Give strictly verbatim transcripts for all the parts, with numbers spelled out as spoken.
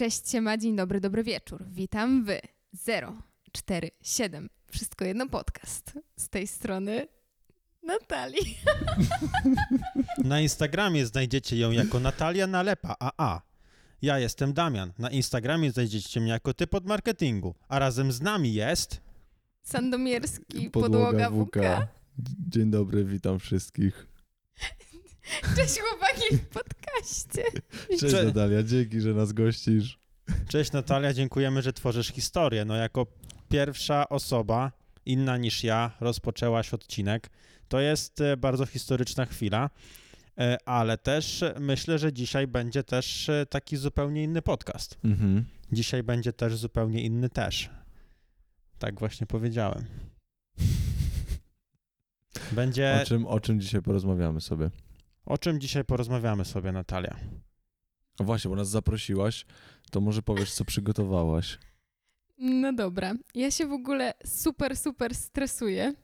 Cześć, siema, dzień dobry, dobry wieczór. Witam w zero cztery siedem Wszystko Jedno Podcast. Z tej strony Natalii. Na Instagramie znajdziecie ją jako Natalia Nalepa, a a. Ja jestem Damian. Na Instagramie znajdziecie mnie jako typ od marketingu, a razem z nami jest... Sandomierski, Podłoga W K. Dzień dobry, witam wszystkich. Cześć chłopaki w podcaście. Cześć Natalia, dzięki, że nas gościsz. Cześć Natalia, dziękujemy, że tworzysz historię. No jako pierwsza osoba, inna niż ja, rozpoczęłaś odcinek. To jest bardzo historyczna chwila, ale też myślę, że dzisiaj będzie też taki zupełnie inny podcast. Mhm. Dzisiaj będzie też zupełnie inny też. Tak właśnie powiedziałem. Będzie... O czym, o czym dzisiaj porozmawiamy sobie? O czym dzisiaj porozmawiamy sobie, Natalia? O właśnie, bo nas zaprosiłaś, to może powiesz, co przygotowałaś. No dobra. Ja się w ogóle super, super stresuję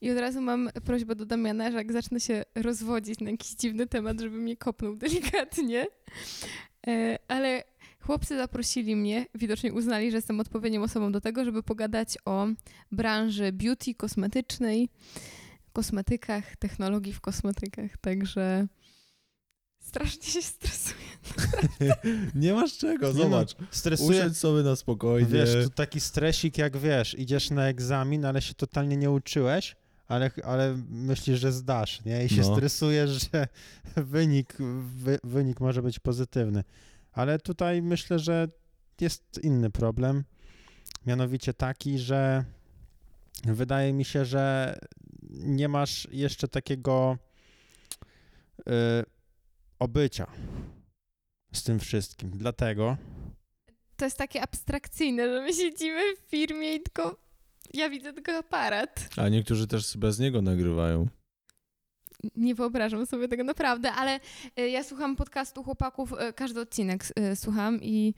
i od razu mam prośbę do Damiana, że jak zacznę się rozwodzić na jakiś dziwny temat, żeby mnie kopnął delikatnie. Ale chłopcy zaprosili mnie, widocznie uznali, że jestem odpowiednią osobą do tego, żeby pogadać o branży beauty kosmetycznej, kosmetykach, technologii w kosmetykach, także strasznie się stresuję. Nie masz czego, zobacz. No, stresuję. Usiądź sobie na spokojnie. Wiesz, to taki stresik jak wiesz, idziesz na egzamin, ale się totalnie nie uczyłeś, ale, ale myślisz, że zdasz, nie? I się no. stresujesz, że wynik, wy, wynik może być pozytywny. Ale tutaj myślę, że jest inny problem, mianowicie taki, że wydaje mi się, że nie masz jeszcze takiego y, obycia z tym wszystkim, dlatego... To jest takie abstrakcyjne, że my siedzimy w firmie i tylko ja widzę tylko aparat. A niektórzy też bez niego nagrywają. Nie wyobrażam sobie tego naprawdę, ale ja słucham podcastu chłopaków, każdy odcinek słucham i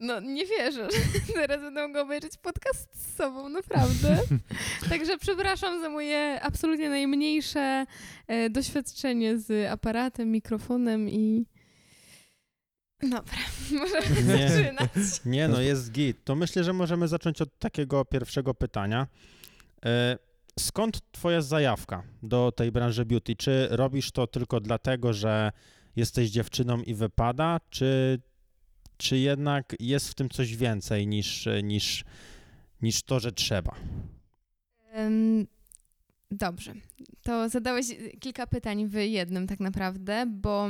no nie wierzę, że teraz będę mogła obejrzeć podcast z sobą, naprawdę. Także przepraszam za moje absolutnie najmniejsze doświadczenie z aparatem, mikrofonem i... Dobra, możemy nie, zaczynać. Nie, no jest git. To myślę, że możemy zacząć od takiego pierwszego pytania. Skąd twoja zajawka do tej branży beauty? Czy robisz to tylko dlatego, że jesteś dziewczyną i wypada, czy... Czy jednak jest w tym coś więcej niż, niż, niż to, że trzeba? Dobrze. To zadałeś kilka pytań w jednym tak naprawdę, bo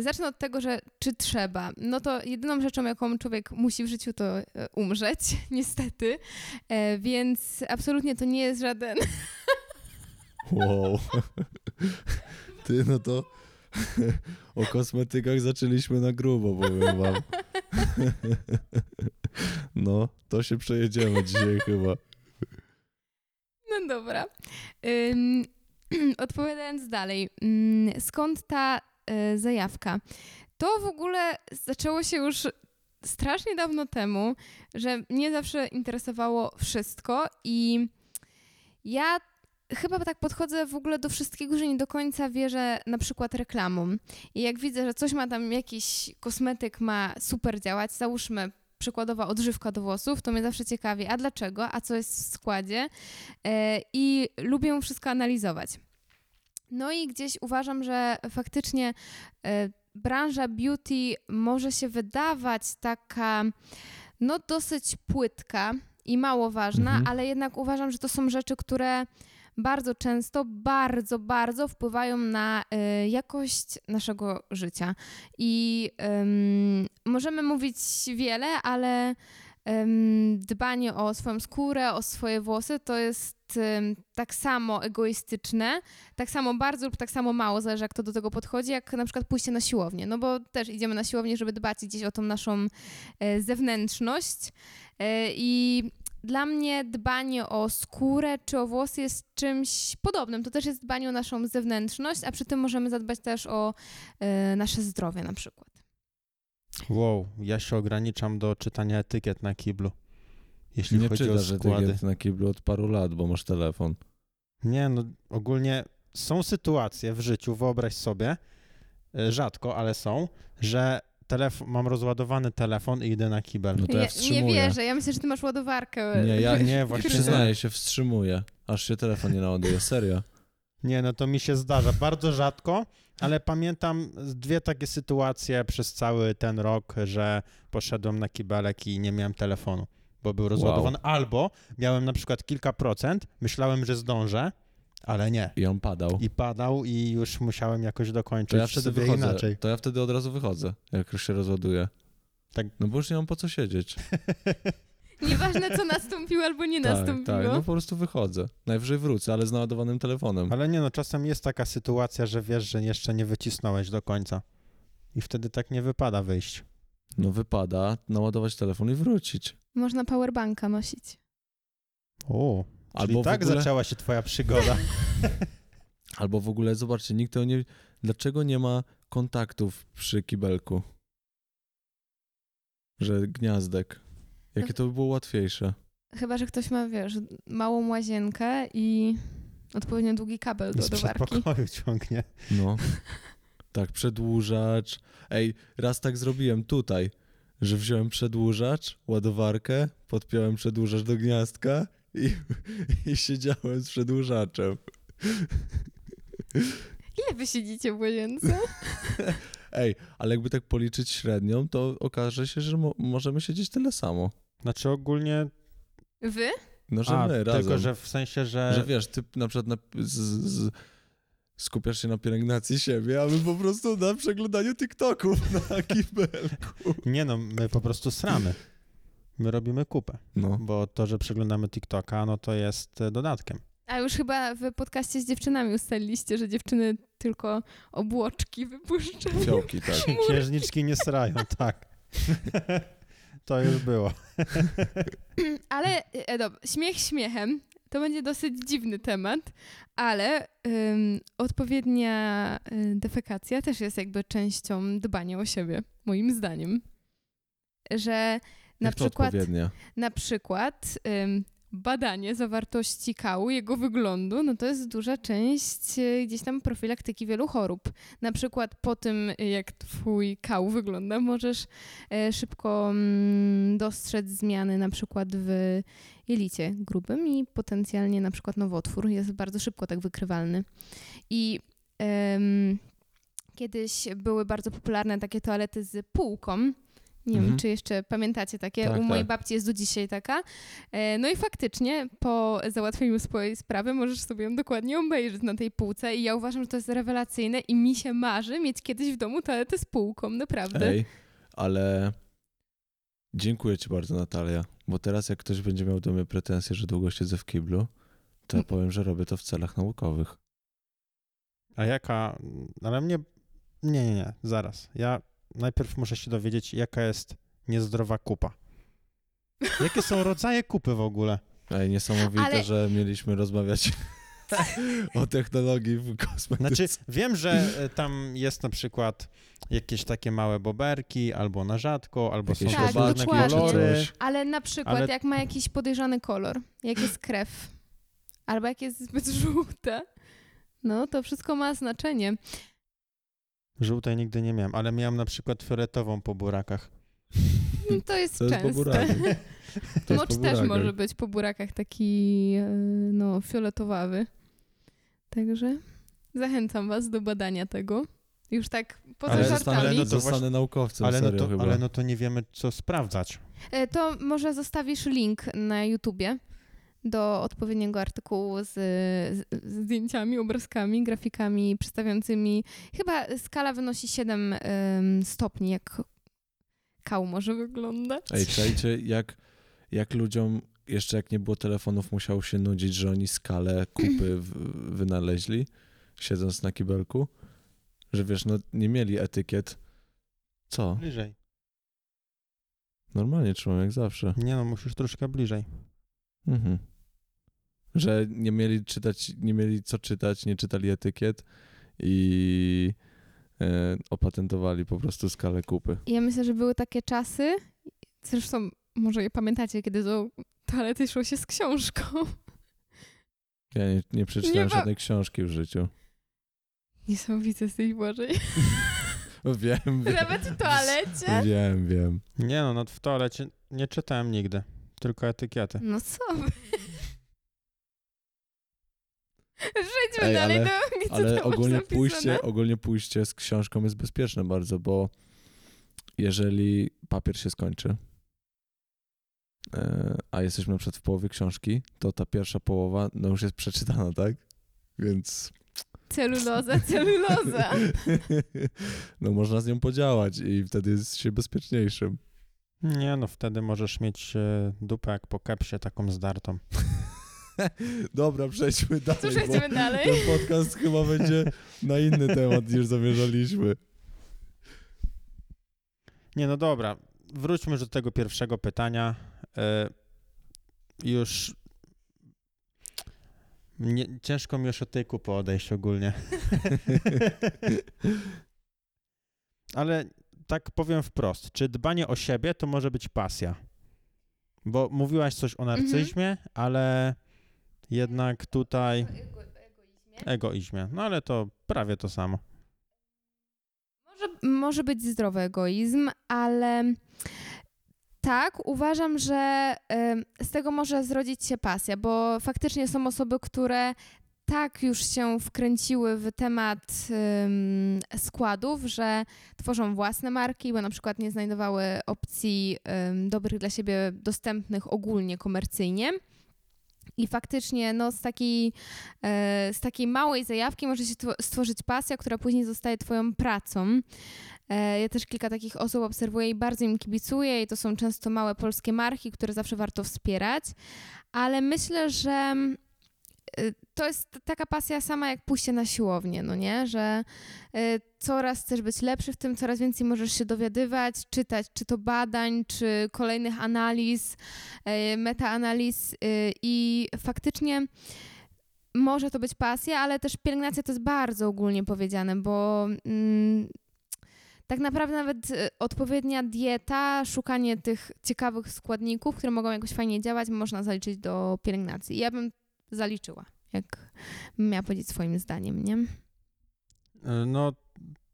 zacznę od tego, że czy trzeba. No to jedyną rzeczą, jaką człowiek musi w życiu, to umrzeć, niestety. Więc absolutnie to nie jest żaden... Wow. Ty, no to... O kosmetykach zaczęliśmy na grubo, powiem wam. No, to się przejedziemy dzisiaj chyba. No dobra. Um, odpowiadając dalej, um, skąd ta um, zajawka? To w ogóle zaczęło się już strasznie dawno temu, że mnie zawsze interesowało wszystko i ja chyba tak podchodzę w ogóle do wszystkiego, że nie do końca wierzę na przykład reklamą. I jak widzę, że coś ma tam, jakiś kosmetyk ma super działać, załóżmy przykładowa odżywka do włosów, to mnie zawsze ciekawi, a dlaczego, a co jest w składzie yy, i lubię wszystko analizować. No i gdzieś uważam, że faktycznie yy, branża beauty może się wydawać taka no dosyć płytka i mało ważna, mhm. ale jednak uważam, że to są rzeczy, które bardzo często, bardzo, bardzo wpływają na y, jakość naszego życia. I y, możemy mówić wiele, ale y, dbanie o swoją skórę, o swoje włosy to jest y, tak samo egoistyczne, tak samo bardzo lub tak samo mało, zależy jak to do tego podchodzi, jak na przykład pójście na siłownię. No bo też idziemy na siłownię, żeby dbać gdzieś o tą naszą y, zewnętrzność y, i... Dla mnie dbanie o skórę czy o włosy jest czymś podobnym. To też jest dbanie o naszą zewnętrzność, a przy tym możemy zadbać też o y, nasze zdrowie na przykład. Wow, ja się ograniczam do czytania etykiet na kiblu. Jeśli nie chodzi o składy. Etykiet na kiblu od paru lat, bo masz telefon. Nie, no ogólnie są sytuacje w życiu, wyobraź sobie, rzadko, ale są, że telefon, mam rozładowany telefon i idę na kibel. No to ja, ja wstrzymuję. Nie wierzę, ja myślę, że ty masz ładowarkę. Nie, ja nie, właśnie przyznaję się, wstrzymuję, aż się telefon nie naładuje, serio. Nie, no to mi się zdarza, bardzo rzadko, ale pamiętam dwie takie sytuacje przez cały ten rok, że poszedłem na kibelek i nie miałem telefonu, bo był rozładowany. Wow. Albo miałem na przykład kilka procent, myślałem, że zdążę, ale nie. I on padał. I padał i już musiałem jakoś dokończyć. To ja wtedy wychodzę. Inaczej. To ja wtedy od razu wychodzę, jak już się rozładuje. Tak. No bo już nie mam po co siedzieć. Nieważne, co nastąpiło albo nie tak, nastąpiło. Tak, no po prostu wychodzę. Najwyżej wrócę, ale z naładowanym telefonem. Ale nie no, czasem jest taka sytuacja, że wiesz, że jeszcze nie wycisnąłeś do końca. I wtedy tak nie wypada wyjść. No wypada naładować telefon i wrócić. Można powerbanka nosić. O, czyli albo tak ogóle... zaczęła się twoja przygoda. Albo w ogóle, zobaczcie, nikt tego nie... Dlaczego nie ma kontaktów przy kibelku? Że gniazdek. Jakie to by było łatwiejsze? Chyba, że ktoś ma, wiesz, małą łazienkę i odpowiednio długi kabel do ładowarki. Z przedpokoju ciągnie. No, tak, przedłużacz. Ej, raz tak zrobiłem tutaj, że wziąłem przedłużacz, ładowarkę, podpiąłem przedłużacz do gniazdka i, i siedziałem z przedłużaczem. Ile wy siedzicie w łazience? Ej, ale jakby tak policzyć średnią, to okaże się, że mo- możemy siedzieć tyle samo. Znaczy ogólnie... Wy? No, że A, my razem. Tylko, że w sensie, że... Że wiesz, ty na przykład na... Z, z... skupiasz się na pielęgnacji siebie, a my po prostu na przeglądaniu TikToków na kibelku. Nie no, my po prostu sramy. My robimy kupę, no. Bo to, że przeglądamy TikToka, no to jest dodatkiem. A już chyba w podcaście z dziewczynami ustaliliście, że dziewczyny tylko obłoczki wypuszczają. Fiołki, tak. Księżniczki nie srają, tak. To już było. Ale dobra, śmiech śmiechem, to będzie dosyć dziwny temat, ale ym, odpowiednia defekacja też jest jakby częścią dbania o siebie, moim zdaniem. Że na Jak przykład... Na przykład... Ym, badanie zawartości kału, jego wyglądu, no to jest duża część gdzieś tam profilaktyki wielu chorób. Na przykład po tym, jak twój kał wygląda, możesz szybko dostrzec zmiany na przykład w jelicie grubym i potencjalnie na przykład nowotwór jest bardzo szybko tak wykrywalny. I um, kiedyś były bardzo popularne takie toalety z półką. Nie mhm. wiem, czy jeszcze pamiętacie takie, tak, u mojej tak. babci jest do dzisiaj taka. No i faktycznie po załatwieniu swojej sprawy możesz sobie ją dokładnie obejrzeć na tej półce i ja uważam, że to jest rewelacyjne i mi się marzy mieć kiedyś w domu toaletę z półką, naprawdę. Ej, ale dziękuję ci bardzo, Natalia, bo teraz jak ktoś będzie miał do mnie pretensje, że długo siedzę w kiblu, to ja hmm. powiem, że robię to w celach naukowych. A jaka? Ale mnie... Nie, nie, nie, zaraz. Ja... Najpierw muszę się dowiedzieć, jaka jest niezdrowa kupa. Jakie są rodzaje kupy w ogóle? Ej, niesamowite, Ale... że mieliśmy rozmawiać o technologii w kosmetyce. Znaczy, wiem, że tam jest na przykład jakieś takie małe boberki, albo na rzadko, albo jakieś są tak, różne kolory. Ale na przykład, Ale... jak ma jakiś podejrzany kolor, jak jest krew, albo jak jest zbyt żółte, no to wszystko ma znaczenie. Żółtej nigdy nie miałem, ale miałem na przykład fioletową po burakach. No to jest to częste. Jest po to Mocz jest po też może być po burakach taki no, fioletowawy. Także zachęcam was do badania tego. Już tak poza ale żartami. Ale no to zostanę naukowcem, ale serio no to, chyba. Ale no to nie wiemy, co sprawdzać. To może zostawisz link na YouTubie do odpowiedniego artykułu z, z, z zdjęciami, obrazkami, grafikami przedstawiającymi. Chyba skala wynosi siedem y, stopni, jak kał może wyglądać. Ej, czekajcie, jak, jak ludziom, jeszcze jak nie było telefonów, musiało się nudzić, że oni skalę kupy w, wynaleźli, siedząc na kibelku, że wiesz, no nie mieli etykiet. Co? Bliżej. Normalnie trzymam, jak zawsze. Nie no, musisz troszkę bliżej. Mhm. Że nie mieli czytać, nie mieli co czytać, nie czytali etykiet i e, opatentowali po prostu skalę kupy. Ja myślę, że były takie czasy, zresztą może je pamiętacie, kiedy do toalety szło się z książką. Ja nie, nie przeczytałem nie żadnej ba... książki w życiu. Niesamowite z tej Bożej. Wiem, wiem. Nawet w toalecie? Wiem, wiem. Nie no, no w toalecie nie czytałem nigdy, tylko etykiety. No co wy? Przejdźmy Ej, dalej, ale, do, co ale ogólnie pójście, ogólnie pójście z książką jest bezpieczne bardzo, bo jeżeli papier się skończy, a jesteśmy na przykład w połowie książki, to ta pierwsza połowa no już jest przeczytana, tak? Więc... Celuloza, celuloza. No można z nią podziałać i wtedy jest się bezpieczniejszym. Nie no, wtedy możesz mieć dupę jak po kapsie taką zdartą. Dobra, przejdźmy dalej. Cóż, przejdźmy dalej. Ten podcast chyba będzie na inny temat niż zamierzaliśmy. Nie no dobra, wróćmy już do tego pierwszego pytania. Yy, już nie, ciężko mi już od tej kupy odejść ogólnie. Ale tak powiem wprost, czy dbanie o siebie to może być pasja? Bo mówiłaś coś o narcyzmie, mhm. ale jednak tutaj... Ego, egoizmie. Egoizmie, no ale to prawie to samo. Może, może być zdrowy egoizm, ale... Tak, uważam, że y, z tego może zrodzić się pasja, bo faktycznie są osoby, które tak już się wkręciły w temat y, składów, że tworzą własne marki, bo na przykład nie znajdowały opcji y, dobrych dla siebie dostępnych ogólnie komercyjnie. I faktycznie no, z, takiej, z takiej małej zajawki może się stworzyć pasja, która później zostaje twoją pracą. Ja też kilka takich osób obserwuję i bardzo im kibicuję i to są często małe polskie marki, które zawsze warto wspierać, ale myślę, że to jest taka pasja sama jak pójście na siłownię, no nie? Że coraz chcesz być lepszy w tym, coraz więcej możesz się dowiadywać, czytać, czy to badań, czy kolejnych analiz, metaanaliz i faktycznie może to być pasja, ale też pielęgnacja to jest bardzo ogólnie powiedziane, bo mm, tak naprawdę nawet odpowiednia dieta, szukanie tych ciekawych składników, które mogą jakoś fajnie działać, można zaliczyć do pielęgnacji. Ja bym zaliczyła, jak miała powiedzieć swoim zdaniem, nie? No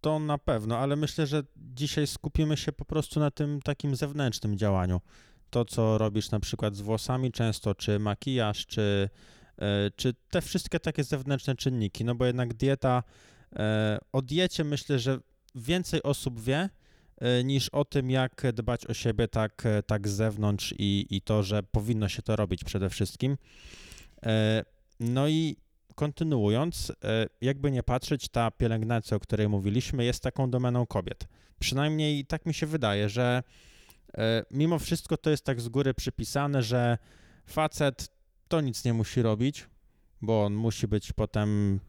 to na pewno, ale myślę, że dzisiaj skupimy się po prostu na tym takim zewnętrznym działaniu. To, co robisz na przykład z włosami często, czy makijaż, czy, czy te wszystkie takie zewnętrzne czynniki, no bo jednak dieta, o diecie myślę, że więcej osób wie, niż o tym, jak dbać o siebie tak, tak z zewnątrz i, i to, że powinno się to robić przede wszystkim. No i kontynuując, jakby nie patrzeć, ta pielęgnacja, o której mówiliśmy, jest taką domeną kobiet. Przynajmniej tak mi się wydaje, że mimo wszystko to jest tak z góry przypisane, że facet to nic nie musi robić, bo on musi być potem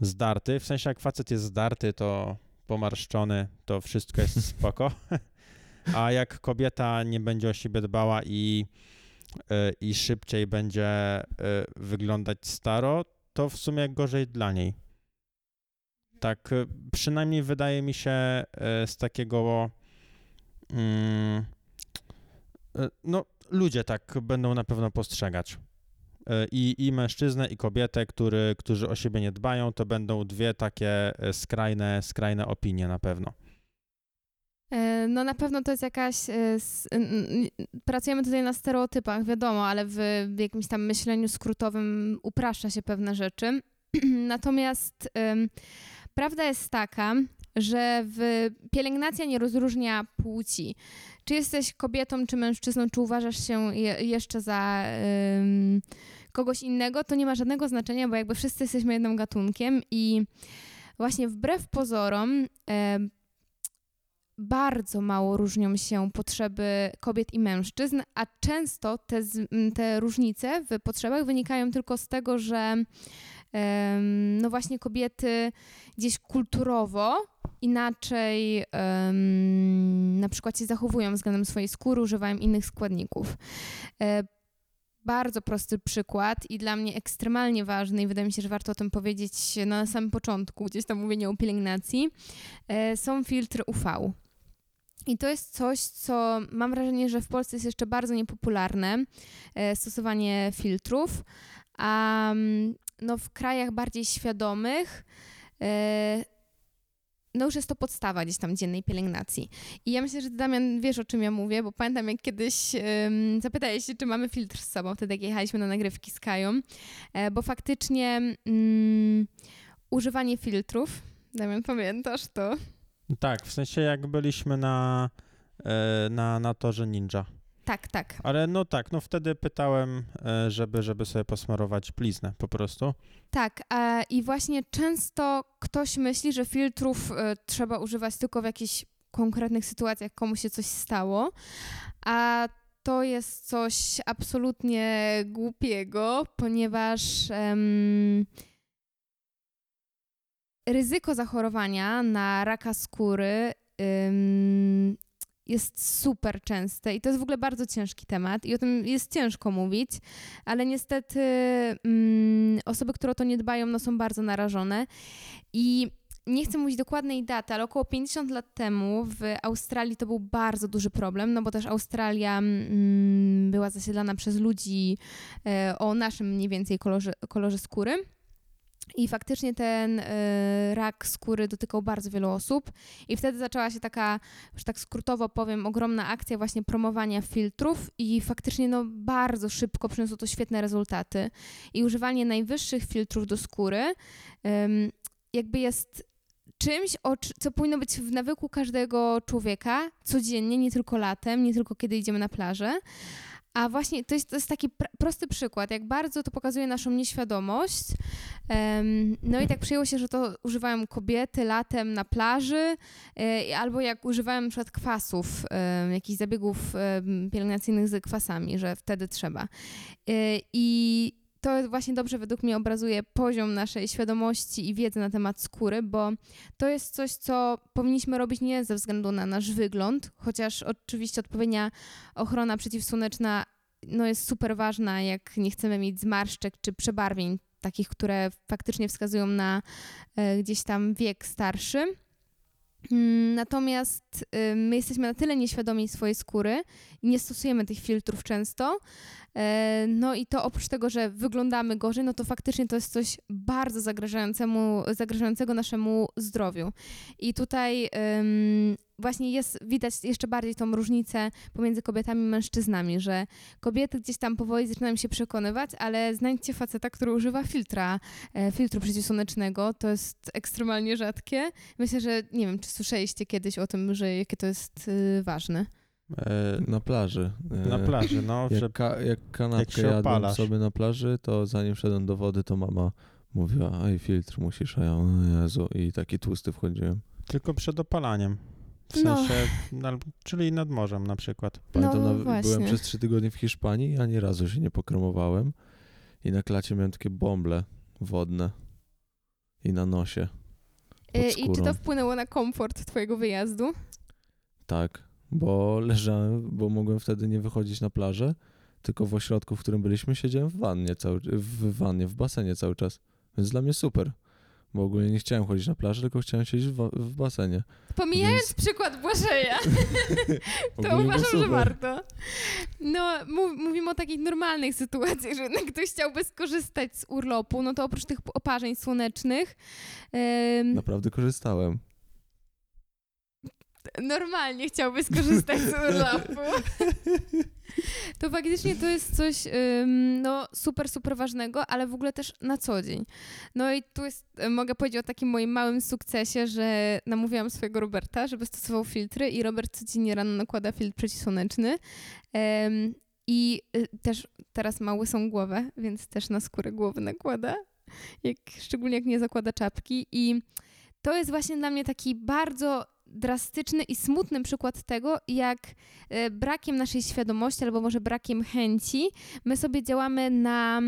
zdarty. W sensie jak facet jest zdarty, to pomarszczony, to wszystko jest spoko. A jak kobieta nie będzie o siebie dbała i i szybciej będzie wyglądać staro, to w sumie gorzej dla niej. Tak przynajmniej wydaje mi się z takiego... No ludzie tak będą na pewno postrzegać. I, i mężczyznę, i kobietę, który, którzy o siebie nie dbają, to będą dwie takie skrajne, skrajne opinie na pewno. No na pewno to jest jakaś... Pracujemy tutaj na stereotypach, wiadomo, ale w jakimś tam myśleniu skrótowym upraszcza się pewne rzeczy. Natomiast prawda jest taka, że w pielęgnacja nie rozróżnia płci. Czy jesteś kobietą, czy mężczyzną, czy uważasz się je, jeszcze za kogoś innego, to nie ma żadnego znaczenia, bo jakby wszyscy jesteśmy jednym gatunkiem i właśnie wbrew pozorom bardzo mało różnią się potrzeby kobiet i mężczyzn, a często te, te różnice w potrzebach wynikają tylko z tego, że um, no właśnie kobiety gdzieś kulturowo inaczej um, na przykład się zachowują względem swojej skóry, używają innych składników. E, bardzo prosty przykład i dla mnie ekstremalnie ważny i wydaje mi się, że warto o tym powiedzieć na samym początku, gdzieś tam mówienie o pielęgnacji, e, są filtry U V. I to jest coś, co mam wrażenie, że w Polsce jest jeszcze bardzo niepopularne, e, stosowanie filtrów, a no, w krajach bardziej świadomych e, no już jest to podstawa gdzieś tam dziennej pielęgnacji. I ja myślę, że ty, Damian, wiesz, o czym ja mówię, bo pamiętam, jak kiedyś um, zapytałeś się, czy mamy filtr z sobą, wtedy jak jechaliśmy na nagrywki z Kają, e, bo faktycznie um, używanie filtrów, Damian, pamiętasz to? Tak, w sensie jak byliśmy na, na, na torze Ninja. Tak, tak. Ale no tak, no wtedy pytałem, żeby, żeby sobie posmarować bliznę po prostu. Tak, e, i właśnie często ktoś myśli, że filtrów e, trzeba używać tylko w jakichś konkretnych sytuacjach, komu się coś stało, a to jest coś absolutnie głupiego, ponieważ em, ryzyko zachorowania na raka skóry em, jest super częste i to jest w ogóle bardzo ciężki temat i o tym jest ciężko mówić, ale niestety mm, osoby, które o to nie dbają, no są bardzo narażone i nie chcę mówić dokładnej daty, ale około pięćdziesiąt lat temu w Australii to był bardzo duży problem, no bo też Australia mm, była zasiedlana przez ludzi e, o naszym mniej więcej kolorze, kolorze skóry. I faktycznie ten y, rak skóry dotykał bardzo wielu osób i wtedy zaczęła się taka, że tak skrótowo powiem, ogromna akcja właśnie promowania filtrów i faktycznie no bardzo szybko przyniosło to świetne rezultaty. I używanie najwyższych filtrów do skóry y, jakby jest czymś, co powinno być w nawyku każdego człowieka codziennie, nie tylko latem, nie tylko kiedy idziemy na plażę. A właśnie to jest, to jest taki pr- prosty przykład, jak bardzo to pokazuje naszą nieświadomość. Um, no i tak przyjęło się, że to używają kobiety latem na plaży y, albo jak używają na przykład kwasów, y, jakichś zabiegów y, pielęgnacyjnych z kwasami, że wtedy trzeba. Y, I to właśnie dobrze według mnie obrazuje poziom naszej świadomości i wiedzy na temat skóry, bo to jest coś, co powinniśmy robić nie ze względu na nasz wygląd, chociaż oczywiście odpowiednia ochrona przeciwsłoneczna no jest super ważna, jak nie chcemy mieć zmarszczek czy przebarwień, takich, które faktycznie wskazują na e, gdzieś tam wiek starszy. Natomiast my jesteśmy na tyle nieświadomi swojej skóry i nie stosujemy tych filtrów często, no i to oprócz tego, że wyglądamy gorzej, no to faktycznie to jest coś bardzo zagrażającemu, zagrażającego naszemu zdrowiu. I tutaj um, właśnie jest widać jeszcze bardziej tą różnicę pomiędzy kobietami i mężczyznami, że kobiety gdzieś tam powoli zaczynają się przekonywać, ale znajdźcie faceta, który używa filtra, e, filtru przeciwsłonecznego. To jest ekstremalnie rzadkie. Myślę, że nie wiem, czy słyszeliście kiedyś o tym, że jakie to jest y, ważne. E, na plaży. E, na plaży, no. Jak, ka, jak kanapkę jak jadłem sobie na plaży, to zanim wszedłem do wody, to mama mówiła, aj filtr musisz, a ja, o Jezu, i taki tłusty wchodziłem. Tylko przed opalaniem. W sensie, no. na, czyli nad morzem na przykład. Pamiętam, no, na, byłem przez trzy tygodnie w Hiszpanii, ani razu się nie pokromowałem i na klacie miałem takie bąble wodne i na nosie. I czy to wpłynęło na komfort twojego wyjazdu? Tak, bo leżałem, bo mogłem wtedy nie wychodzić na plażę, tylko w ośrodku, w którym byliśmy, siedziałem w wannie, cały, w wannie, w basenie cały czas. Więc dla mnie super. Bo ogólnie nie chciałem chodzić na plażę, tylko chciałem siedzieć w, w basenie. Pomijając Więc... przykład Błażeja, to uważam, że warto. No, mów, mówimy o takich normalnych sytuacjach, że jednak ktoś chciałby skorzystać z urlopu, no to oprócz tych oparzeń słonecznych... Ym... Naprawdę korzystałem. Normalnie chciałby skorzystać z urlopu. To faktycznie to jest coś ym, no, super, super ważnego, ale w ogóle też na co dzień. No i tu jest, mogę powiedzieć o takim moim małym sukcesie, że namówiłam swojego Roberta, żeby stosował filtry i Robert codziennie rano nakłada filtr przeciwsłoneczny. Ym, I y, też teraz ma łysą głowę, więc też na skórę głowy nakłada, jak, szczególnie jak nie zakłada czapki. I to jest właśnie dla mnie taki bardzo... drastyczny i smutny przykład tego, jak brakiem naszej świadomości, albo może brakiem chęci, my sobie działamy na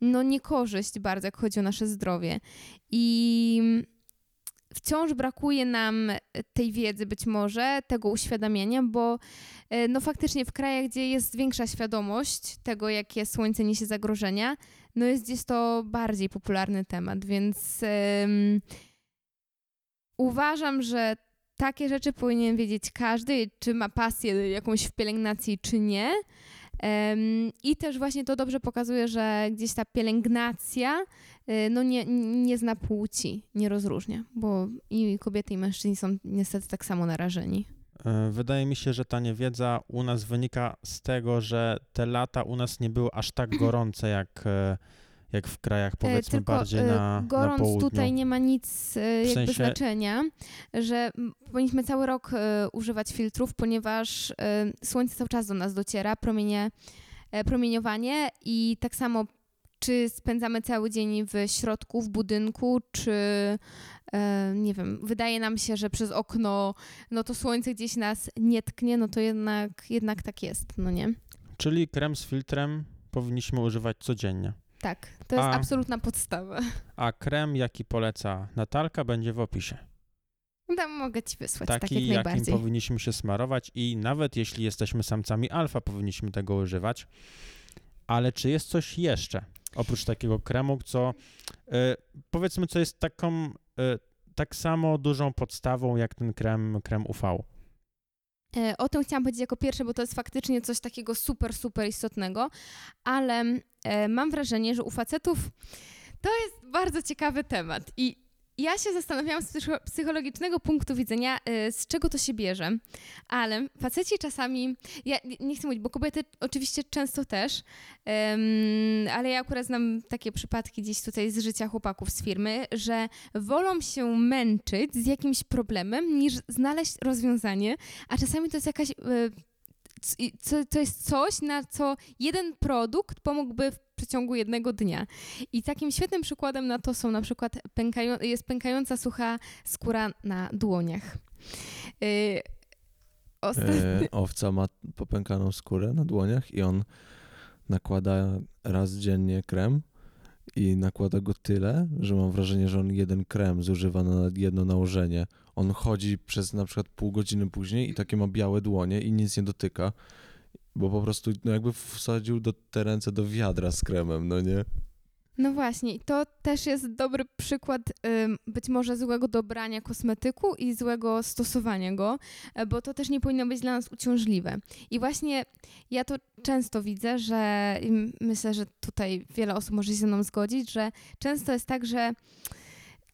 no, niekorzyść bardzo, jak chodzi o nasze zdrowie. I wciąż brakuje nam tej wiedzy być może, tego uświadamiania, bo no faktycznie w krajach, gdzie jest większa świadomość tego, jakie słońce niesie zagrożenia, no jest gdzieś to bardziej popularny temat, więc um, uważam, że takie rzeczy powinien wiedzieć każdy, czy ma pasję jakąś w pielęgnacji, czy nie. I też właśnie to dobrze pokazuje, że gdzieś ta pielęgnacja no nie, nie zna płci, nie rozróżnia, bo i kobiety, i mężczyźni są niestety tak samo narażeni. Wydaje mi się, że ta niewiedza u nas wynika z tego, że te lata u nas nie były aż tak gorące jak, jak w krajach, powiedzmy, tylko bardziej na, gorąc na południu. Tutaj nie ma nic w jakby sensie... znaczenia, że powinniśmy cały rok używać filtrów, ponieważ słońce cały czas do nas dociera, promienie, promieniowanie i tak samo czy spędzamy cały dzień w środku, w budynku, czy e, nie wiem, wydaje nam się, że przez okno no to słońce gdzieś nas nie tknie, no to jednak, jednak tak jest, no nie? Czyli krem z filtrem powinniśmy używać codziennie. Tak, to jest a, absolutna podstawa. A krem, jaki poleca Natalka, będzie w opisie. Tam mogę ci wysłać, Taki, tak jak najbardziej. Taki, jakim powinniśmy się smarować i nawet jeśli jesteśmy samcami alfa, powinniśmy tego używać. Ale czy jest coś jeszcze? Oprócz takiego kremu, co y, powiedzmy, co jest taką y, tak samo dużą podstawą jak ten krem, krem U V. O tym chciałam powiedzieć jako pierwsze, bo to jest faktycznie coś takiego super, super istotnego, ale y, mam wrażenie, że u facetów to jest bardzo ciekawy temat i ja się zastanawiałam z psychologicznego punktu widzenia, z czego to się bierze, ale faceci czasami, ja nie chcę mówić, bo kobiety oczywiście często też, ale ja akurat znam takie przypadki gdzieś tutaj z życia chłopaków z firmy, że wolą się męczyć z jakimś problemem niż znaleźć rozwiązanie, a czasami to jest jakaś... Co, to jest coś, na co jeden produkt pomógłby w przeciągu jednego dnia. I takim świetnym przykładem na to są na przykład pękają, jest pękająca sucha skóra na dłoniach. Yy, ostatni... yy, owca ma popękaną skórę na dłoniach i on nakłada raz dziennie krem i nakłada go tyle, że mam wrażenie, że on jeden krem zużywa na jedno nałożenie. On chodzi przez na przykład pół godziny później i takie ma białe dłonie i nic nie dotyka, bo po prostu no jakby wsadził do, te ręce do wiadra z kremem, no nie? No właśnie, to też jest dobry przykład być może złego dobrania kosmetyku i złego stosowania go, bo to też nie powinno być dla nas uciążliwe. I właśnie ja to często widzę, że myślę, że tutaj wiele osób może się ze mną zgodzić, że często jest tak, że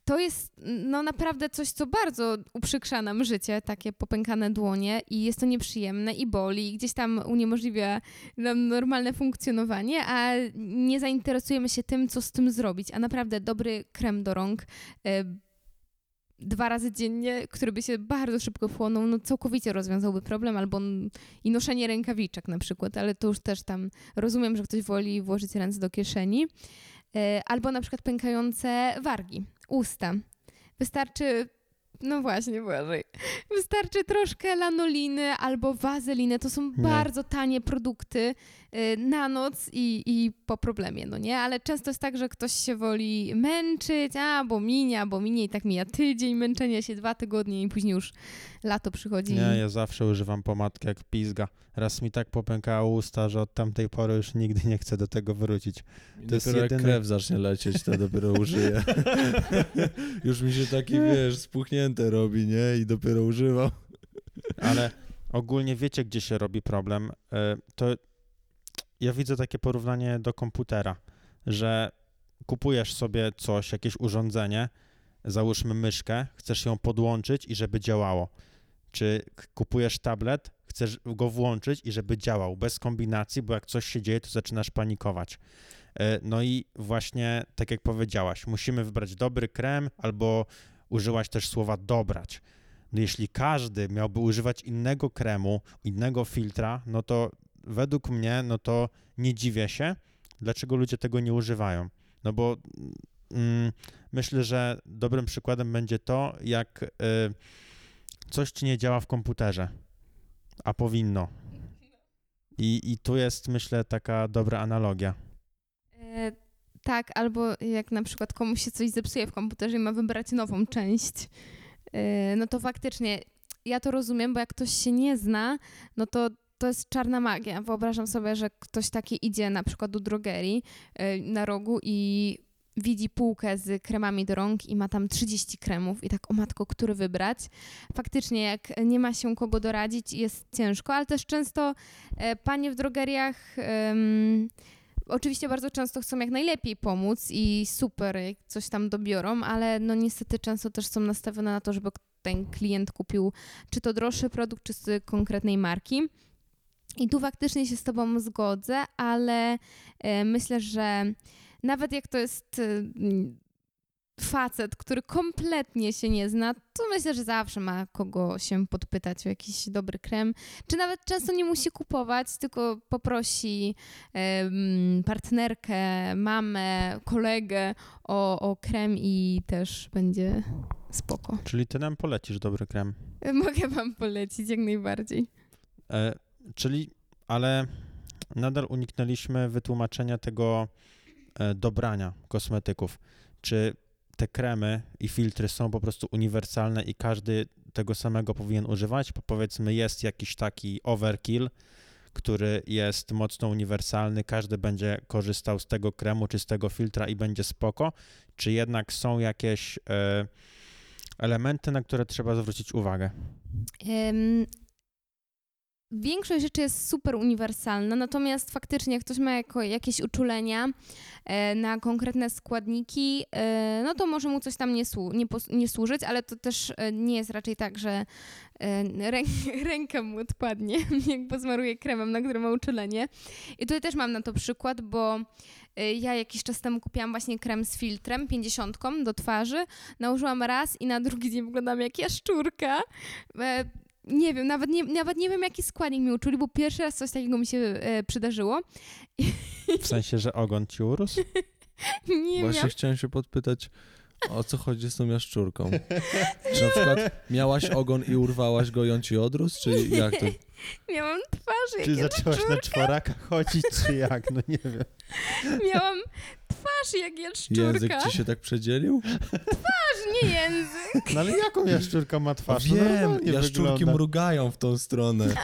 to jest no naprawdę coś, co bardzo uprzykrza nam życie, takie popękane dłonie i jest to nieprzyjemne i boli i gdzieś tam uniemożliwia nam normalne funkcjonowanie, a nie zainteresujemy się tym, co z tym zrobić, a naprawdę dobry krem do rąk y, dwa razy dziennie, który by się bardzo szybko wchłonął, no całkowicie rozwiązałby problem albo i noszenie rękawiczek na przykład, ale to już też tam rozumiem, że ktoś woli włożyć ręce do kieszeni. Albo na przykład pękające wargi, usta. Wystarczy, no właśnie, Boże, wystarczy troszkę lanoliny albo wazeliny. To są nie. bardzo tanie produkty na noc i, i po problemie, no nie? Ale często jest tak, że ktoś się woli męczyć, a bo minie, bo minie i tak mija tydzień męczenia się, dwa tygodnie i później już lato przychodzi. Nie, i... ja zawsze używam pomadki jak pizga. Raz mi tak popękało usta, że od tamtej pory już nigdy nie chcę do tego wrócić. To jest jedyny... jak krew zacznie lecieć, to dopiero użyję. Już mi się taki, wiesz, spuchnięte robi, nie? I dopiero używam. Ale ogólnie wiecie, gdzie się robi problem. To ja widzę takie porównanie do komputera, że kupujesz sobie coś, jakieś urządzenie, załóżmy myszkę, chcesz ją podłączyć i żeby działało. Czy kupujesz tablet, chcesz go włączyć i żeby działał, bez kombinacji, bo jak coś się dzieje, to zaczynasz panikować. No i właśnie, tak jak powiedziałaś, musimy wybrać dobry krem, albo użyłaś też słowa dobrać. No jeśli każdy miałby używać innego kremu, innego filtra, no to według mnie, no to nie dziwię się, dlaczego ludzie tego nie używają. No bo mm, myślę, że dobrym przykładem będzie to, jak y, coś ci nie działa w komputerze, a powinno. I, i tu jest, myślę, taka dobra analogia. Y- Tak, albo jak na przykład komuś się coś zepsuje w komputerze i ma wybrać nową część, yy, no to faktycznie ja to rozumiem, bo jak ktoś się nie zna, no to to jest czarna magia. Wyobrażam sobie, że ktoś taki idzie na przykład do drogerii yy, na rogu i widzi półkę z kremami do rąk i ma tam trzydzieści kremów i tak, o matko, który wybrać. Faktycznie, jak nie ma się kogo doradzić, jest ciężko, ale też często e, panie w drogeriach um, oczywiście bardzo często chcą jak najlepiej pomóc i super, jak coś tam dobiorą, ale no niestety często też są nastawione na to, żeby ten klient kupił czy to droższy produkt, czy z konkretnej marki. I tu faktycznie się z tobą zgodzę, ale e, myślę, że nawet jak to jest facet, który kompletnie się nie zna, to myślę, że zawsze ma kogo się podpytać o jakiś dobry krem. Czy nawet często nie musi kupować, tylko poprosi um, partnerkę, mamę, kolegę o, o krem i też będzie spoko. Czyli ty nam polecisz dobry krem? Mogę wam polecić jak najbardziej. E, czyli, ale nadal uniknęliśmy wytłumaczenia tego dobrania kosmetyków. Czy te kremy i filtry są po prostu uniwersalne i każdy tego samego powinien używać? Bo powiedzmy, jest jakiś taki overkill, który jest mocno uniwersalny, każdy będzie korzystał z tego kremu czy z tego filtra i będzie spoko. Czy jednak są jakieś y, elementy, na które trzeba zwrócić uwagę? Um. Większość rzeczy jest super uniwersalna, natomiast faktycznie jak ktoś ma jako, jakieś uczulenia e, na konkretne składniki, e, no to może mu coś tam nie, słu- nie, pos- nie służyć, ale to też e, nie jest raczej tak, że e, rę- ręka mu odpadnie, jak pozmaruje kremem, na który ma uczulenie. I tutaj też mam na to przykład, bo e, ja jakiś czas temu kupiłam właśnie krem z filtrem, pięćdziesiątką do twarzy, nałożyłam raz i na drugi dzień wyglądam jak jaszczurka. E, Nie wiem, nawet nie, nawet nie wiem, jaki składnik mi uczuli, bo pierwszy raz coś takiego mi się e, przydarzyło. W sensie, że ogon ci urósł? Nie. Właśnie miał... chciałem się podpytać, o co chodzi z tą jaszczurką? Czy na przykład miałaś ogon i urwałaś go i on ci odrósł, czy nie. Jak to? Miałam twarz, czy zaczęłaś jaszczurka? Na czworaka chodzić, czy jak? No nie wiem. Miałam twarz jak jaszczurka. Język ci się tak przedzielił? Twarz, nie język. No ale jaką jaszczurka ma twarz? Wiem, no, jaszczurki wygląda. Mrugają w tą stronę.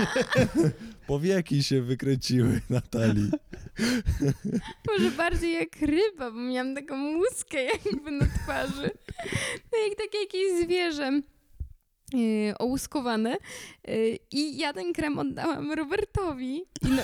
Powieki się wykręciły, Natalii. Może bardziej jak ryba, bo miałam taką łuskę jakby na twarzy. No jak takie jakieś zwierzę. Yy, ołuskowane yy, i ja ten krem oddałam Robertowi. No.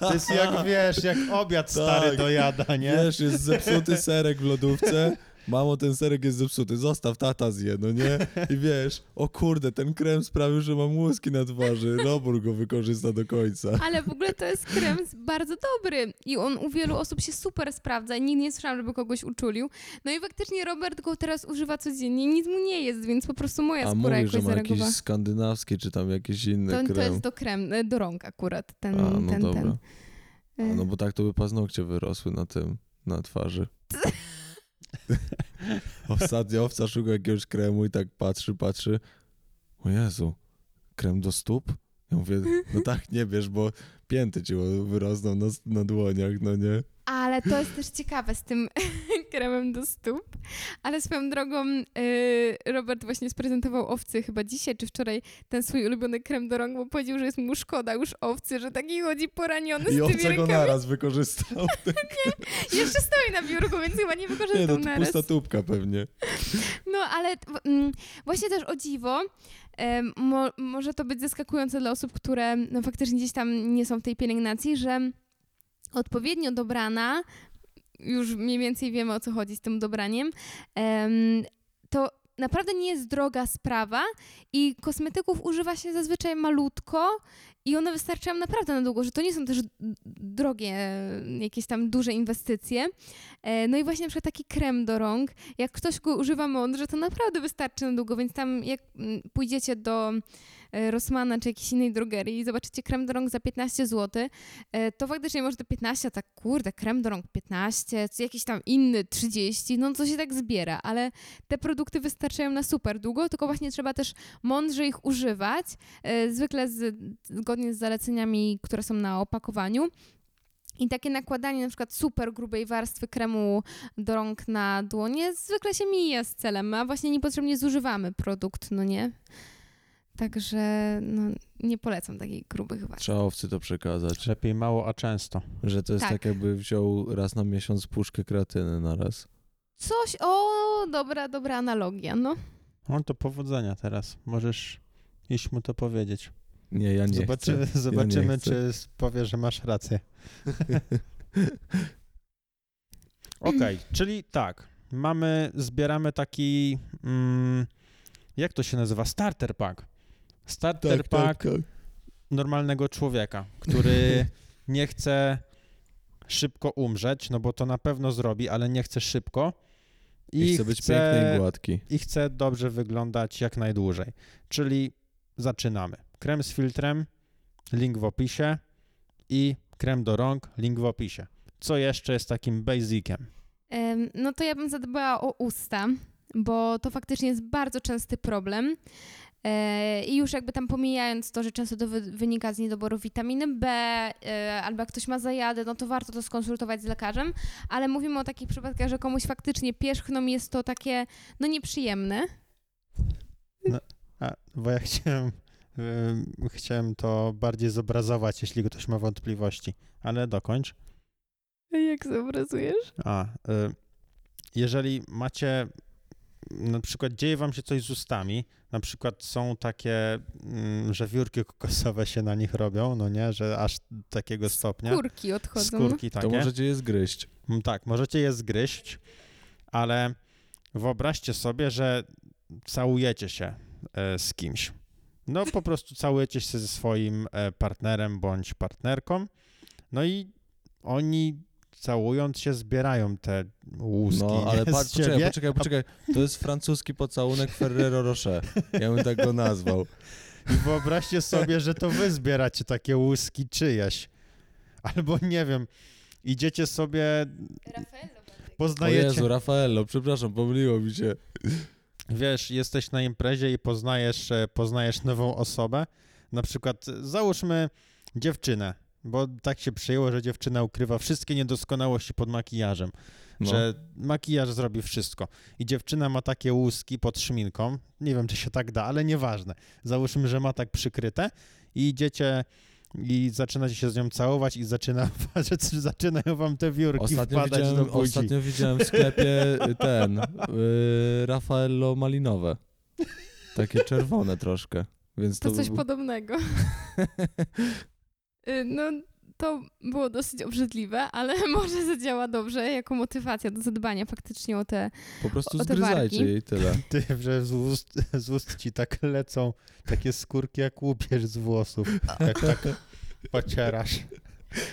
To jest jak, wiesz, jak obiad stary tak. Dojada, nie? Wiesz, jest zepsuty serek w lodówce. Mamo, ten serek jest zepsuty, zostaw, tata zje, no nie? I wiesz, o kurde, ten krem sprawił, że mam łuski na twarzy. Robór go wykorzysta do końca. Ale w ogóle to jest krem bardzo dobry i on u wielu osób się super sprawdza i nigdy nie słyszałam, żeby kogoś uczulił. No i faktycznie Robert go teraz używa codziennie, nic mu nie jest, więc po prostu moja skóra mówi, jakoś zareagowała. A mówisz, że ma jakiś skandynawski czy tam jakiś inny to, krem. To jest do krem, do rąk akurat, ten, A, no ten, dobra. ten. A, no bo tak to by paznokcie wyrosły na tym, na twarzy. Ostatnio owca szuka jakiegoś kremu i tak patrzy, patrzy. O Jezu, krem do stóp? Ja mówię, no tak nie wiesz, bo pięty ci wyrosną na, na dłoniach, no nie? Ale to jest też ciekawe z tym kremem do stóp. Ale swoją drogą yy, Robert właśnie sprezentował owcy chyba dzisiaj czy wczoraj ten swój ulubiony krem do rąk, bo powiedział, że jest mu szkoda już owcy, że taki chodzi poraniony z tymi rękami. I owca go naraz wykorzystał. Nie, jeszcze stoi na biurku, więc chyba nie wykorzystał naraz. Nie, no to naraz. Pusta tubka pewnie. No ale mm, właśnie też o dziwo, e, mo, może to być zaskakujące dla osób, które no, faktycznie gdzieś tam nie są w tej pielęgnacji, że odpowiednio dobrana, już mniej więcej wiemy, o co chodzi z tym dobraniem, to naprawdę nie jest droga sprawa i kosmetyków używa się zazwyczaj malutko i one wystarczają naprawdę na długo, że to nie są też drogie, jakieś tam duże inwestycje. No i właśnie na przykład taki krem do rąk, jak ktoś go używa mądrze, to naprawdę wystarczy na długo, więc tam jak pójdziecie do Rossmana czy jakiejś innej drogerii i zobaczycie krem do rąk za piętnaście złotych, to faktycznie może te piętnaście, tak kurde, krem do rąk piętnaście, jakiś tam inny trzydzieści, no to się tak zbiera, ale te produkty wystarczają na super długo, tylko właśnie trzeba też mądrze ich używać, zwykle z, zgodnie z zaleceniami, które są na opakowaniu. I takie nakładanie na przykład super grubej warstwy kremu do rąk na dłonie zwykle się mija z celem, a właśnie niepotrzebnie zużywamy produkt, no nie? Także no, nie polecam takich grubych wag. Trzeba owcy to przekazać. Lepiej mało, a często. Że to jest tak, tak jakby wziął raz na miesiąc puszkę kreatyny na raz. Coś, o, dobra, dobra analogia, no. No to powodzenia teraz. Możesz iść mu to powiedzieć. Nie, ja nie Zobaczy, chcę. Zobaczymy, ja nie czy chcę. Powie, że masz rację. Okej, okay, czyli tak. Mamy, zbieramy taki, mm, jak to się nazywa? Starter pack. Starter tak, pack tak, tak. normalnego człowieka, który nie chce szybko umrzeć, no bo to na pewno zrobi, ale nie chce szybko. I, I chce być chce, piękny i gładki. I chce dobrze wyglądać jak najdłużej. Czyli zaczynamy. Krem z filtrem, link w opisie i krem do rąk, link w opisie. Co jeszcze jest takim basiciem? No to ja bym zadbała o usta, bo to faktycznie jest bardzo częsty problem. I już jakby tam pomijając to, że często to wynika z niedoboru witaminy B, albo jak ktoś ma zajadę, no to warto to skonsultować z lekarzem, ale mówimy o takich przypadkach, że komuś faktycznie pierzchną jest to takie, no nieprzyjemne. No, a, bo ja chciałem, um, chciałem to bardziej zobrazować, jeśli ktoś ma wątpliwości, ale dokończ. Jak zobrazujesz? A, y, jeżeli macie, na przykład dzieje wam się coś z ustami, na przykład są takie, mm, że wiórki kokosowe się na nich robią, no nie, że aż takiego stopnia. Skórki odchodzą. Skórki takie. To możecie je zgryźć. Tak, możecie je zgryźć, ale wyobraźcie sobie, że całujecie się y, z kimś. No po prostu całujecie się ze swoim y, partnerem bądź partnerką, no i oni całując się zbierają te łuski. No, ale patrz, poczekaj, poczekaj, poczekaj. To jest francuski pocałunek Ferrero Rocher. Ja bym tak go nazwał. I wyobraźcie sobie, że to wy zbieracie takie łuski czyjeś. Albo nie wiem, idziecie sobie... Rafaello. Poznajecie... O Jezu, Rafaello, przepraszam, pomyliło mi się. Wiesz, jesteś na imprezie i poznajesz, poznajesz nową osobę. Na przykład załóżmy dziewczynę. Bo tak się przyjęło, że dziewczyna ukrywa wszystkie niedoskonałości pod makijażem, no. Że makijaż zrobi wszystko. I dziewczyna ma takie łuski pod szminką, nie wiem, czy się tak da, ale nieważne. Załóżmy, że ma tak przykryte i idziecie i zaczynacie się z nią całować i zaczyna, zaczynają wam te wiórki ostatnio wpadać do buzi. Ostatnio widziałem w sklepie ten, yy, Raffaello malinowe, takie czerwone troszkę. Więc to, to coś był... podobnego. No, to było dosyć obrzydliwe, ale może zadziała dobrze jako motywacja do zadbania faktycznie o te Po prostu o te zgryzajcie barki. Jej tyle. Ty, że z ust, z ust ci tak lecą takie skórki jak łupież z włosów. Jak tak pocierasz.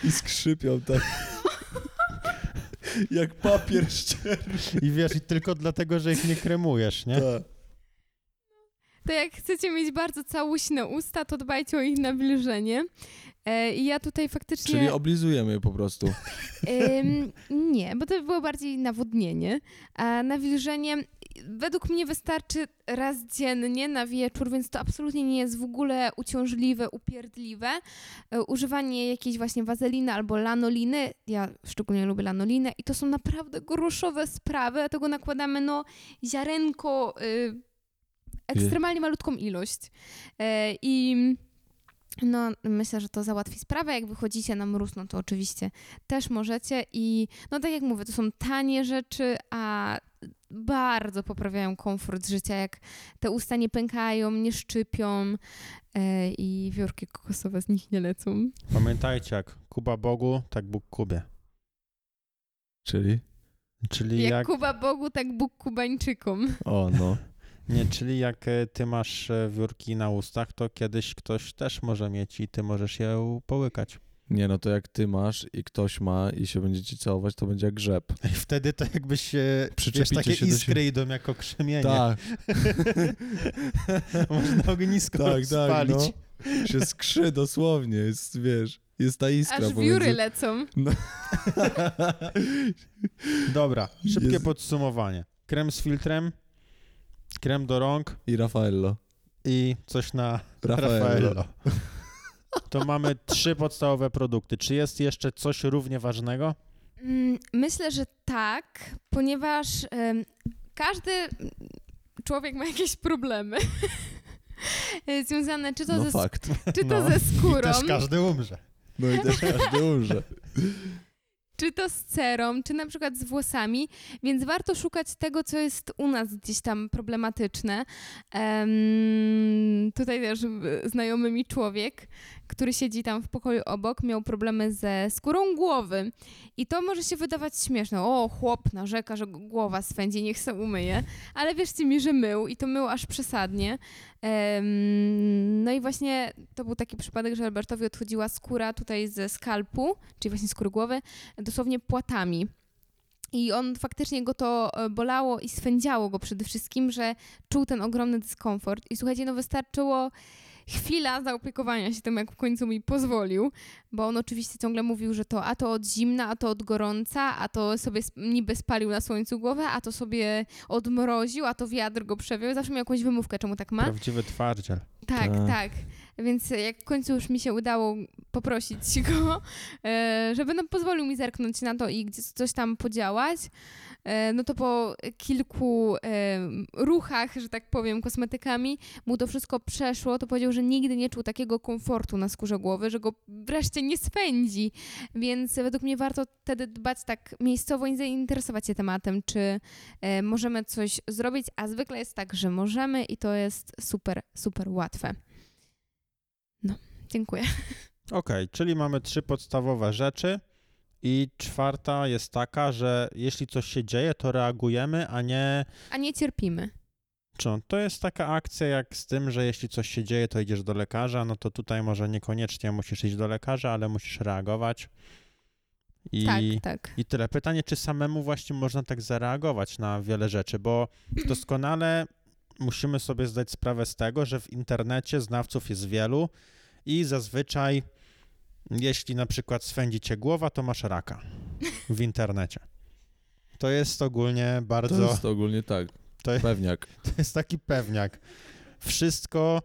I skrzypią tak. Jak papier ścierny. I wiesz, i tylko dlatego, że ich nie kremujesz, nie? Tak. To jak chcecie mieć bardzo całuśne usta, to dbajcie o ich nawilżenie. I ja tutaj faktycznie... Czyli oblizujemy je po prostu. Ym, nie, bo to było bardziej nawodnienie. A nawilżenie według mnie wystarczy raz dziennie na wieczór, więc to absolutnie nie jest w ogóle uciążliwe, upierdliwe. Używanie jakiejś właśnie wazeliny albo lanoliny, ja szczególnie lubię lanolinę i to są naprawdę groszowe sprawy, dlatego nakładamy no ziarenko, y, ekstremalnie malutką ilość. Y, I... No, myślę, że to załatwi sprawę. Jak wychodzicie na mróz, no to oczywiście też możecie i no tak jak mówię, to są tanie rzeczy, a bardzo poprawiają komfort życia, jak te usta nie pękają, nie szczypią yy, i wiórki kokosowe z nich nie lecą. Pamiętajcie, jak Kuba Bogu, tak Bóg Kubie. Czyli? Czyli jak, jak Kuba Bogu, tak Bóg Kubańczykom. O, no. Nie, czyli jak ty masz wiórki na ustach, to kiedyś ktoś też może mieć i ty możesz je połykać. Nie, no to jak ty masz i ktoś ma i się będziecie całować, to będzie jak grzeb. I wtedy to jakbyś się... Przyczepicie wiesz, takie się iskry do się... idą jako krzemienie. Tak. Można ognisko tak, spalić. Tak, no. Się skrzy dosłownie, jest, wiesz, jest ta iskra. Aż pomiędzy... wióry lecą. No. Dobra, szybkie jest... podsumowanie. Krem z filtrem. Krem do rąk. I Raffaello. I coś na Raffaello. Raffaello. To mamy trzy podstawowe produkty. Czy jest jeszcze coś równie ważnego? Myślę, że tak, ponieważ um, każdy człowiek ma jakieś problemy. związane czy to, no ze, fakt. Czy to no. ze skórą. I też każdy umrze. No i też każdy umrze. Czy to z cerą, czy na przykład z włosami, więc warto szukać tego, co jest u nas gdzieś tam problematyczne. Um, tutaj też znajomy mi człowiek, który siedzi tam w pokoju obok, miał problemy ze skórą głowy i to może się wydawać śmieszne. O, chłop narzeka, że głowa swędzi, niech se umyje, ale wierzcie mi, że mył i to mył aż przesadnie. Um, no i właśnie to był taki przypadek, że Albertowi odchodziła skóra tutaj ze skalpu, czyli właśnie skóry głowy, dosłownie płatami. I on faktycznie go to bolało i swędziało go przede wszystkim, że czuł ten ogromny dyskomfort. I słuchajcie, no wystarczyło chwila zaopiekowania się tym, jak w końcu mi pozwolił, bo on oczywiście ciągle mówił, że to a to od zimna, a to od gorąca, a to sobie niby spalił na słońcu głowę, a to sobie odmroził, a to wiatr go przewiał. Zawsze miał jakąś wymówkę, czemu tak ma. Prawdziwy twardziel. Tak, a. tak. Więc jak w końcu już mi się udało poprosić go, żeby nam pozwolił mi zerknąć na to i gdzieś coś tam podziałać, no to po kilku ruchach, że tak powiem, kosmetykami mu to wszystko przeszło, to powiedział, że nigdy nie czuł takiego komfortu na skórze głowy, że go wreszcie nie swędzi, więc według mnie warto wtedy dbać tak miejscowo i zainteresować się tematem, czy możemy coś zrobić, a zwykle jest tak, że możemy i to jest super, super łatwe. No, dziękuję. Okej, okay, czyli mamy trzy podstawowe rzeczy i czwarta jest taka, że jeśli coś się dzieje, to reagujemy, a nie... A nie cierpimy. Czy to jest taka akcja jak z tym, że jeśli coś się dzieje, to idziesz do lekarza, no to tutaj może niekoniecznie musisz iść do lekarza, ale musisz reagować. I, tak, tak. I tyle. Pytanie, czy samemu właśnie można tak zareagować na wiele rzeczy, bo doskonale... Musimy sobie zdać sprawę z tego, że w internecie znawców jest wielu i zazwyczaj, jeśli na przykład swędzi cię głowa, to masz raka w internecie. To jest ogólnie bardzo... To jest ogólnie tak, to jest, pewniak. To jest taki pewniak. Wszystko,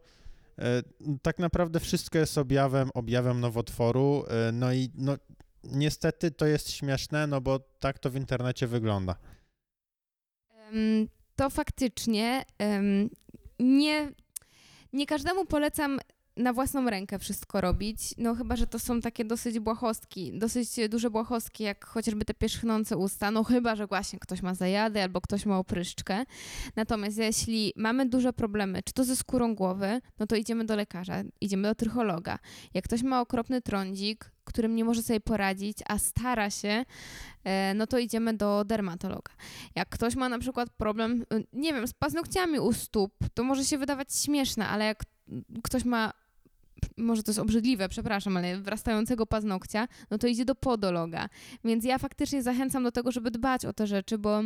tak naprawdę wszystko jest objawem, objawem nowotworu, no i no, niestety to jest śmieszne, no bo tak to w internecie wygląda. Um. To faktycznie um, nie, nie każdemu polecam na własną rękę wszystko robić, no chyba, że to są takie dosyć błahostki, dosyć duże błahostki, jak chociażby te pierzchnące usta, no chyba, że właśnie ktoś ma zajady albo ktoś ma opryszczkę. Natomiast jeśli mamy duże problemy, czy to ze skórą głowy, no to idziemy do lekarza, idziemy do trychologa. Jak ktoś ma okropny trądzik, którym nie może sobie poradzić, a stara się, no to idziemy do dermatologa. Jak ktoś ma na przykład problem, nie wiem, z paznokciami u stóp, to może się wydawać śmieszne, ale jak ktoś ma, może to jest obrzydliwe, przepraszam, ale wrastającego paznokcia, no to idzie do podologa. Więc ja faktycznie zachęcam do tego, żeby dbać o te rzeczy, bo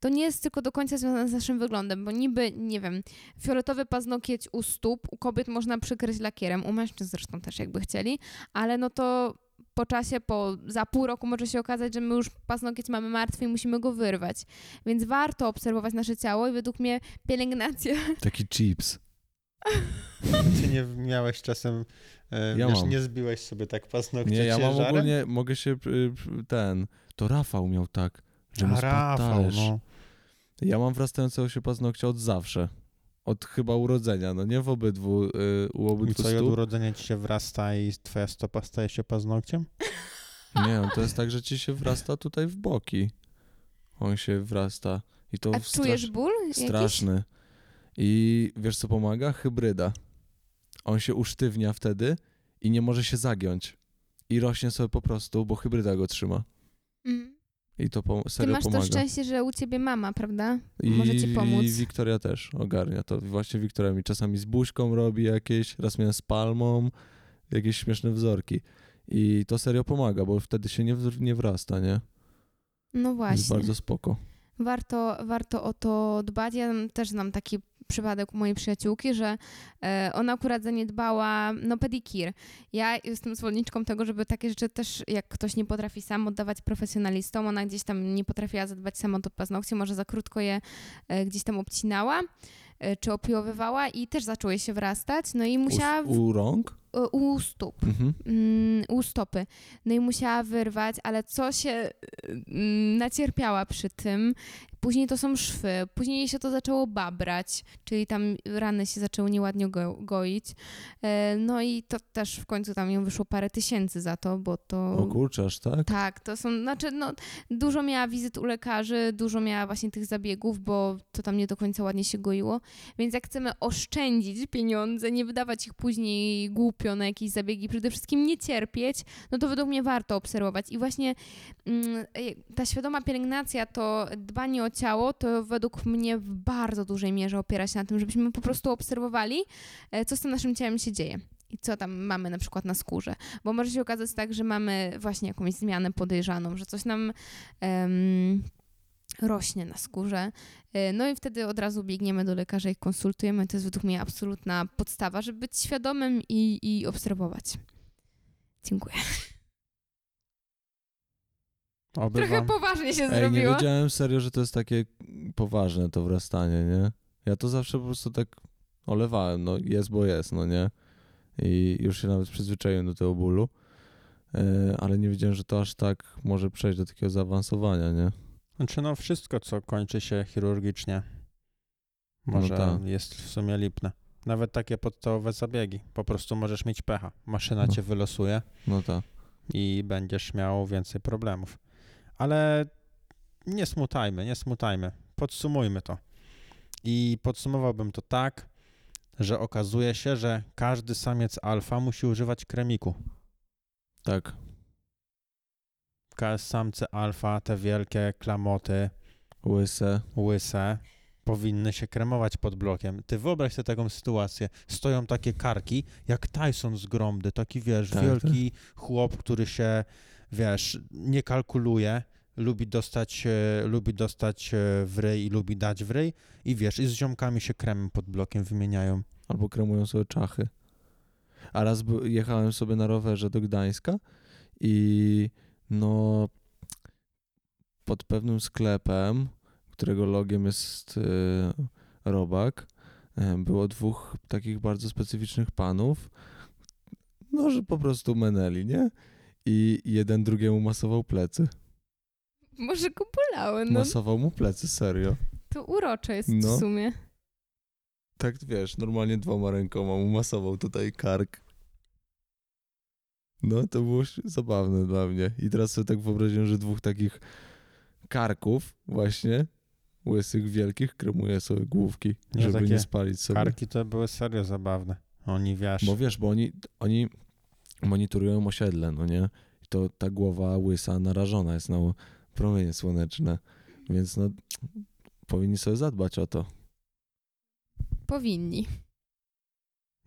to nie jest tylko do końca związane z naszym wyglądem, bo niby, nie wiem, fioletowy paznokieć u stóp, u kobiet można przykryć lakierem, u mężczyzn zresztą też jakby chcieli, ale no to po czasie, po, za pół roku może się okazać, że my już paznokieć mamy martwy i musimy go wyrwać. Więc warto obserwować nasze ciało i według mnie pielęgnacja... Taki chips. Ty nie miałeś czasem, ja wiesz, mam. Nie zbiłeś sobie tak paznokcie nie, ja mam ogólnie, mogę się, ten, to Rafał miał tak, że mu Rafał, no. Ja mam wrastającego się paznokcia od zawsze, od chyba urodzenia, no nie w obydwu, u obydwu stóp. I co, i od urodzenia ci się wrasta i twoja stopa staje się paznokciem? Nie, no to jest tak, że ci się wrasta tutaj w boki, on się wrasta i to... A czujesz ból jakiś? Straszny. I wiesz, co pomaga? Hybryda. On się usztywnia wtedy i nie może się zagiąć. I rośnie sobie po prostu, bo hybryda go trzyma. Mm. I to po, serio pomaga. Ty masz to szczęście, że u ciebie mama, prawda? I, może ci pomóc. I Wiktoria też ogarnia to. Właśnie Wiktoria mi czasami z buźką robi jakieś, raz miałem z palmą, jakieś śmieszne wzorki. I to serio pomaga, bo wtedy się nie, nie wrasta, nie? No właśnie. Jest bardzo spoko. Warto, warto o to dbać. Ja też znam taki przypadek u mojej przyjaciółki, że ona akurat zaniedbała, no pedikir. Ja jestem zwolenniczką tego, żeby takie rzeczy też, jak ktoś nie potrafi sam, oddawać profesjonalistom. Ona gdzieś tam nie potrafiła zadbać sama do paznokci, może za krótko je gdzieś tam obcinała, czy opijowywała i też zaczęły się wrastać, no i musiała... U, u rąk? U, u stóp, mhm. mm, u stopy. No i musiała wyrwać, ale co się mm, nacierpiała przy tym, później to są szwy, później się to zaczęło babrać, czyli tam rany się zaczęły nieładnie go- goić. No i to też w końcu tam ją wyszło parę tysięcy za to, bo to... O kurczę, aż tak? Tak, to są, znaczy no, dużo miała wizyt u lekarzy, dużo miała właśnie tych zabiegów, bo to tam nie do końca ładnie się goiło, więc jak chcemy oszczędzić pieniądze, nie wydawać ich później głupio na jakieś zabiegi, przede wszystkim nie cierpieć, no to według mnie warto obserwować. I właśnie mm, ta świadoma pielęgnacja, to dbanie o ciało, to według mnie w bardzo dużej mierze opiera się na tym, żebyśmy po prostu obserwowali, co z tym naszym ciałem się dzieje. I co tam mamy na przykład na skórze. Bo może się okazać tak, że mamy właśnie jakąś zmianę podejrzaną, że coś nam um, rośnie na skórze. No i wtedy od razu biegniemy do lekarza i konsultujemy. To jest według mnie absolutna podstawa, żeby być świadomym i, i obserwować. Dziękuję. Oby Trochę wam... poważnie się Ej, zrobiło. Nie wiedziałem serio, że to jest takie poważne to wrastanie, nie? Ja to zawsze po prostu tak olewałem, no jest, bo jest, no nie? I już się nawet przyzwyczaiłem do tego bólu, ale nie wiedziałem, że to aż tak może przejść do takiego zaawansowania, nie? Znaczy no wszystko, co kończy się chirurgicznie, może no tak. Jest w sumie lipne. Nawet takie podstawowe zabiegi. Po prostu możesz mieć pecha. Maszyna no. cię wylosuje no tak. i będziesz miał więcej problemów. Ale nie smutajmy, nie smutajmy. Podsumujmy to. I podsumowałbym to tak, że okazuje się, że każdy samiec alfa musi używać kremiku. Tak. Samce alfa, te wielkie klamoty, łyse, łyse, powinny się kremować pod blokiem. Ty wyobraź sobie taką sytuację. Stoją takie karki, jak Tyson z Gromdy, taki wiesz, tak, wielki tak. chłop, który się, wiesz, nie kalkuluje, lubi dostać, e, lubi dostać e, w ryj i lubi dać w ryj i wiesz, i z ziomkami się kremem pod blokiem wymieniają. Albo kremują sobie czachy. A raz jechałem sobie na rowerze do Gdańska i no pod pewnym sklepem, którego logiem jest e, robak, e, było dwóch takich bardzo specyficznych panów, no że po prostu meneli, nie? I jeden drugiemu masował plecy. Może go bolały, no. Masował mu plecy, serio. To urocze jest no. w sumie. Tak, wiesz, normalnie dwoma rękoma mu masował tutaj kark. No, to było zabawne dla mnie. I teraz sobie tak wyobraziłem, że dwóch takich karków właśnie, łysych, wielkich, kremuje sobie główki, nie, żeby nie spalić sobie. Karki to były serio zabawne. Oni, wiesz... Bo wiesz, bo oni, oni monitorują osiedle, no nie? I to ta głowa łysa narażona jest na... promienie słoneczne, więc no powinni sobie zadbać o to. Powinni.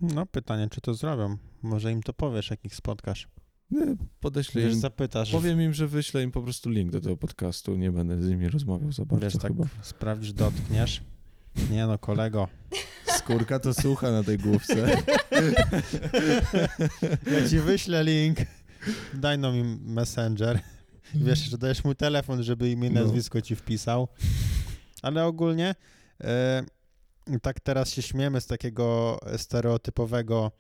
No pytanie, czy to zrobią? Może im to powiesz, jak ich spotkasz. Nie, podeślę Wiesz, im, zapytasz. Powiem im, że wyślę im po prostu link do tego podcastu, nie będę z nimi rozmawiał za bardzo. Wiesz, tak chyba. Sprawdzisz, dotkniesz. Nie no, kolego. Skórka to słucha na tej główce. Ja ci wyślę link. Daj nam im Messenger. Wiesz, że dajesz mu telefon, żeby imię i nazwisko no. ci wpisał. Ale ogólnie e, tak teraz się śmiemy z takiego stereotypowego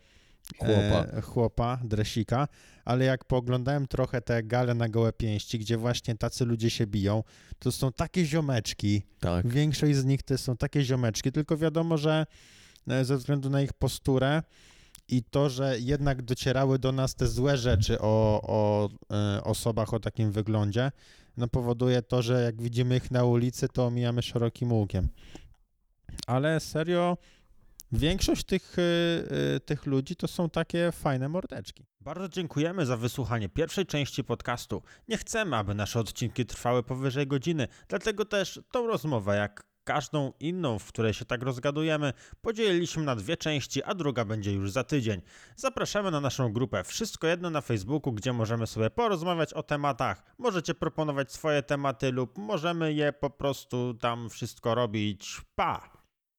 chłopa. E, chłopa, dresika, ale jak pooglądałem trochę te gale na gołe pięści, gdzie właśnie tacy ludzie się biją, to są takie ziomeczki. Tak. Większość z nich to są takie ziomeczki, tylko wiadomo, że ze względu na ich posturę i to, że jednak docierały do nas te złe rzeczy o, o e, osobach o takim wyglądzie, no powoduje to, że jak widzimy ich na ulicy, to omijamy szerokim łukiem. Ale serio, większość tych, e, tych ludzi to są takie fajne mordeczki. Bardzo dziękujemy za wysłuchanie pierwszej części podcastu. Nie chcemy, aby nasze odcinki trwały powyżej godziny, dlatego też tą rozmowę, jak każdą inną, w której się tak rozgadujemy, podzieliliśmy na dwie części, a druga będzie już za tydzień. Zapraszamy na naszą grupę Wszystko Jedno na Facebooku, gdzie możemy sobie porozmawiać o tematach. Możecie proponować swoje tematy lub możemy je po prostu tam wszystko robić. Pa!